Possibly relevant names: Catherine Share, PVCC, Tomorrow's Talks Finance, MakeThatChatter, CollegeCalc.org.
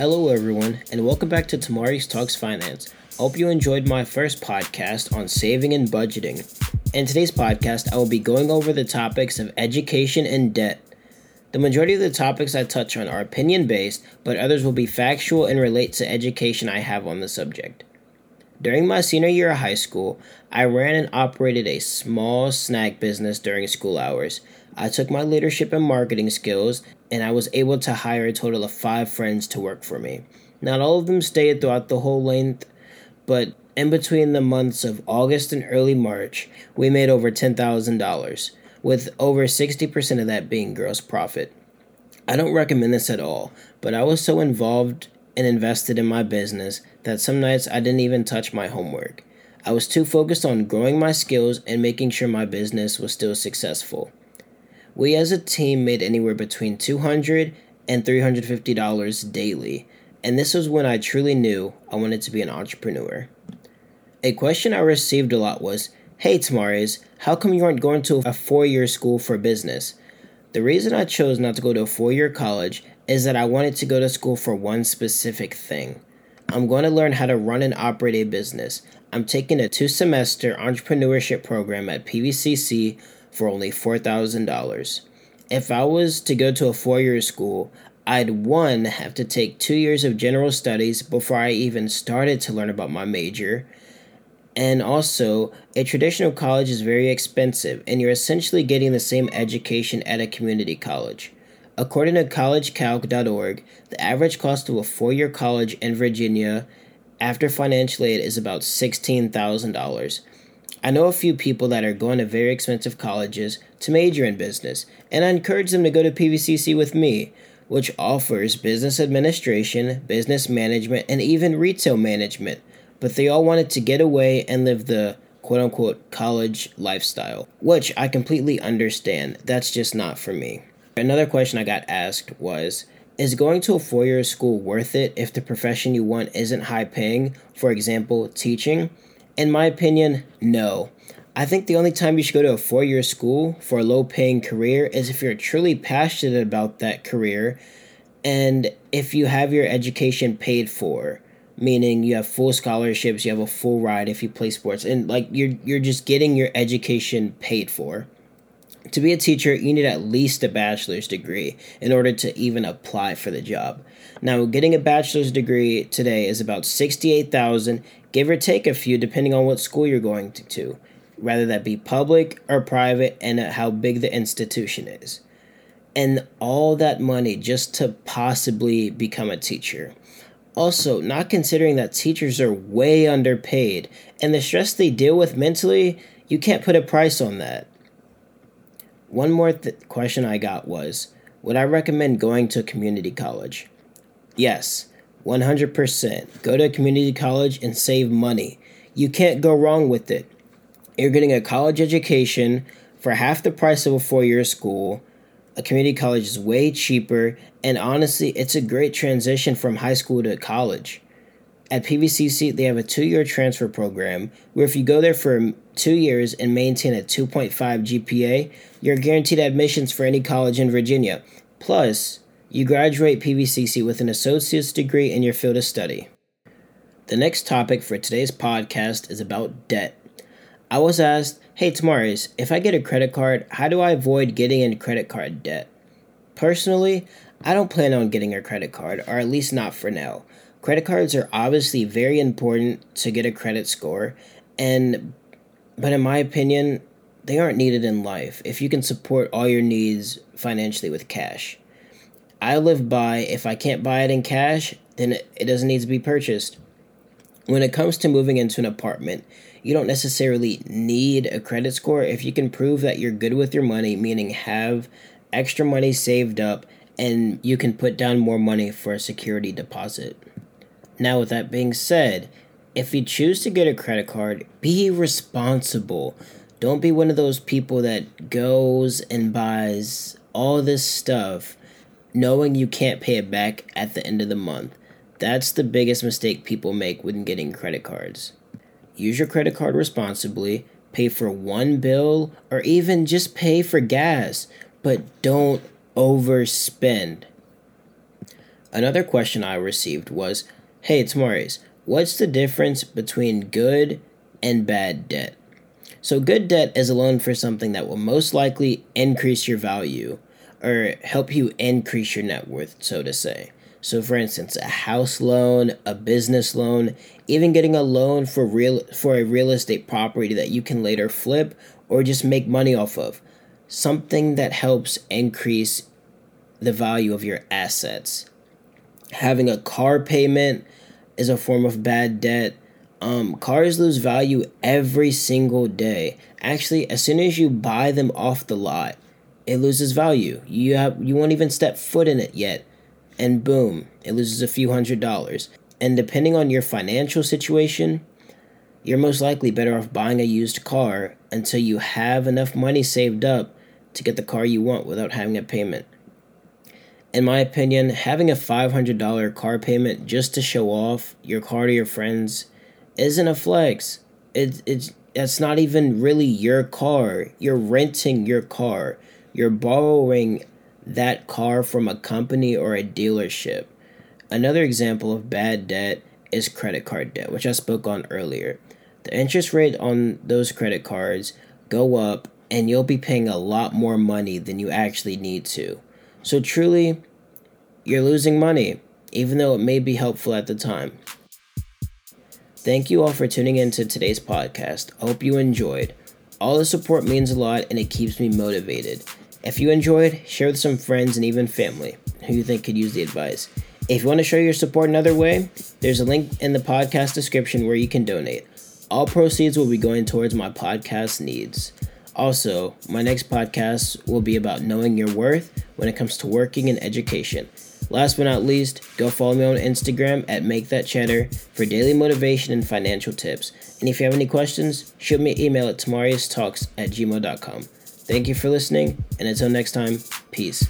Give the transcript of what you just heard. Hello everyone, and welcome back to Tomorrow's Talks Finance. Hope you enjoyed my first podcast on saving and budgeting. In today's podcast, I will be going over the topics of education and debt. The majority of the topics I touch on are opinion-based, but others will be factual and relate to education I have on the subject. During my senior year of high school, I ran and operated a small snack business during school hours. I took my leadership and marketing skills, and I was able to hire a total of 5 friends to work for me. Not all of them stayed throughout the whole length, but in between the months of August and early March, we made over $10,000, with over 60% of that being gross profit. I don't recommend this at all, but I was so involved and invested in my business that some nights I didn't even touch my homework. I was too focused on growing my skills and making sure my business was still successful. We as a team made anywhere between $200 and $350 daily, and this was when I truly knew I wanted to be an entrepreneur. A question I received a lot was, "Hey Tomorrow's, how come you aren't going to a 4-year school for business?" The reason I chose not to go to a 4-year college is that I wanted to go to school for one specific thing. I'm going to learn how to run and operate a business. I'm taking a 2-semester entrepreneurship program at PVCC for only $4,000. If I was to go to a 4-year school, I'd 1, have to take 2 years of general studies before I even started to learn about my major. And also, a traditional college is very expensive, and you're essentially getting the same education at a community college. According to CollegeCalc.org, the average cost of a 4-year college in Virginia after financial aid is about $16,000. I know a few people that are going to very expensive colleges to major in business, and I encourage them to go to PVCC with me, which offers business administration, business management, and even retail management, but they all wanted to get away and live the quote-unquote college lifestyle, which I completely understand. That's just not for me. Another question I got asked was, is going to a 4-year school worth it if the profession you want isn't high-paying, for example, teaching? In my opinion, no. I think the only time you should go to a 4-year school for a low-paying career is if you're truly passionate about that career and if you have your education paid for, meaning you have full scholarships, you have a full ride if you play sports, and like you're just getting your education paid for. To be a teacher, you need at least a bachelor's degree in order to even apply for the job. Now, getting a bachelor's degree today is about $68,000, give or take a few, depending on what school you're going to, whether that be public or private, and how big the institution is. And all that money just to possibly become a teacher. Also, not considering that teachers are way underpaid, and the stress they deal with mentally, you can't put a price on that. One more question I got was, would I recommend going to a community college? Yes, 100%. Go to a community college and save money. You can't go wrong with it. You're getting a college education for half the price of a 4-year school. A community college is way cheaper, and honestly, it's a great transition from high school to college. At PVCC, they have a 2-year transfer program where if you go there for 2 years and maintain a 2.5 GPA, you're guaranteed admissions for any college in Virginia. Plus, you graduate PVCC with an associate's degree in your field of study. The next topic for today's podcast is about debt. I was asked, "Hey Tomorrow's, if I get a credit card, how do I avoid getting in credit card debt?" Personally, I don't plan on getting a credit card, or at least not for now. Credit cards are obviously very important to get a credit score, but in my opinion, they aren't needed in life if you can support all your needs financially with cash. I live by, if I can't buy it in cash, then it doesn't need to be purchased. When it comes to moving into an apartment, you don't necessarily need a credit score if you can prove that you're good with your money, meaning have extra money saved up and you can put down more money for a security deposit. Now, with that being said, if you choose to get a credit card, be responsible. Don't be one of those people that goes and buys all this stuff knowing you can't pay it back at the end of the month. That's the biggest mistake people make when getting credit cards. Use your credit card responsibly, pay for one bill, or even just pay for gas, but don't overspend. Another question I received was, hey, it's Maurice, what's the difference between good and bad debt? So good debt is a loan for something that will most likely increase your value or help you increase your net worth, so to say. So for instance, a house loan, a business loan, even getting a loan for a real estate property that you can later flip or just make money off of. Something that helps increase the value of your assets. Having a car payment is a form of bad debt. Cars lose value every single day. Actually, as soon as you buy them off the lot, it loses value. You won't even step foot in it yet. And boom, it loses a few $100s. And depending on your financial situation, you're most likely better off buying a used car until you have enough money saved up to get the car you want without having a payment. In my opinion, having a $500 car payment just to show off your car to your friends isn't a flex. That's not even really your car. You're renting your car. You're borrowing that car from a company or a dealership. Another example of bad debt is credit card debt, which I spoke on earlier. The interest rate on those credit cards go up, and you'll be paying a lot more money than you actually need to. So truly, you're losing money, even though it may be helpful at the time. Thank you all for tuning in to today's podcast. I hope you enjoyed. All the support means a lot, and it keeps me motivated. If you enjoyed, share with some friends and even family who you think could use the advice. If you want to show your support another way, there's a link in the podcast description where you can donate. All proceeds will be going towards my podcast needs. Also, my next podcast will be about knowing your worth when it comes to working and education. Last but not least, go follow me on Instagram at MakeThatChatter for daily motivation and financial tips. And if you have any questions, shoot me an email at tomorrowstalks@gmail.com. Thank you for listening, and until next time, peace.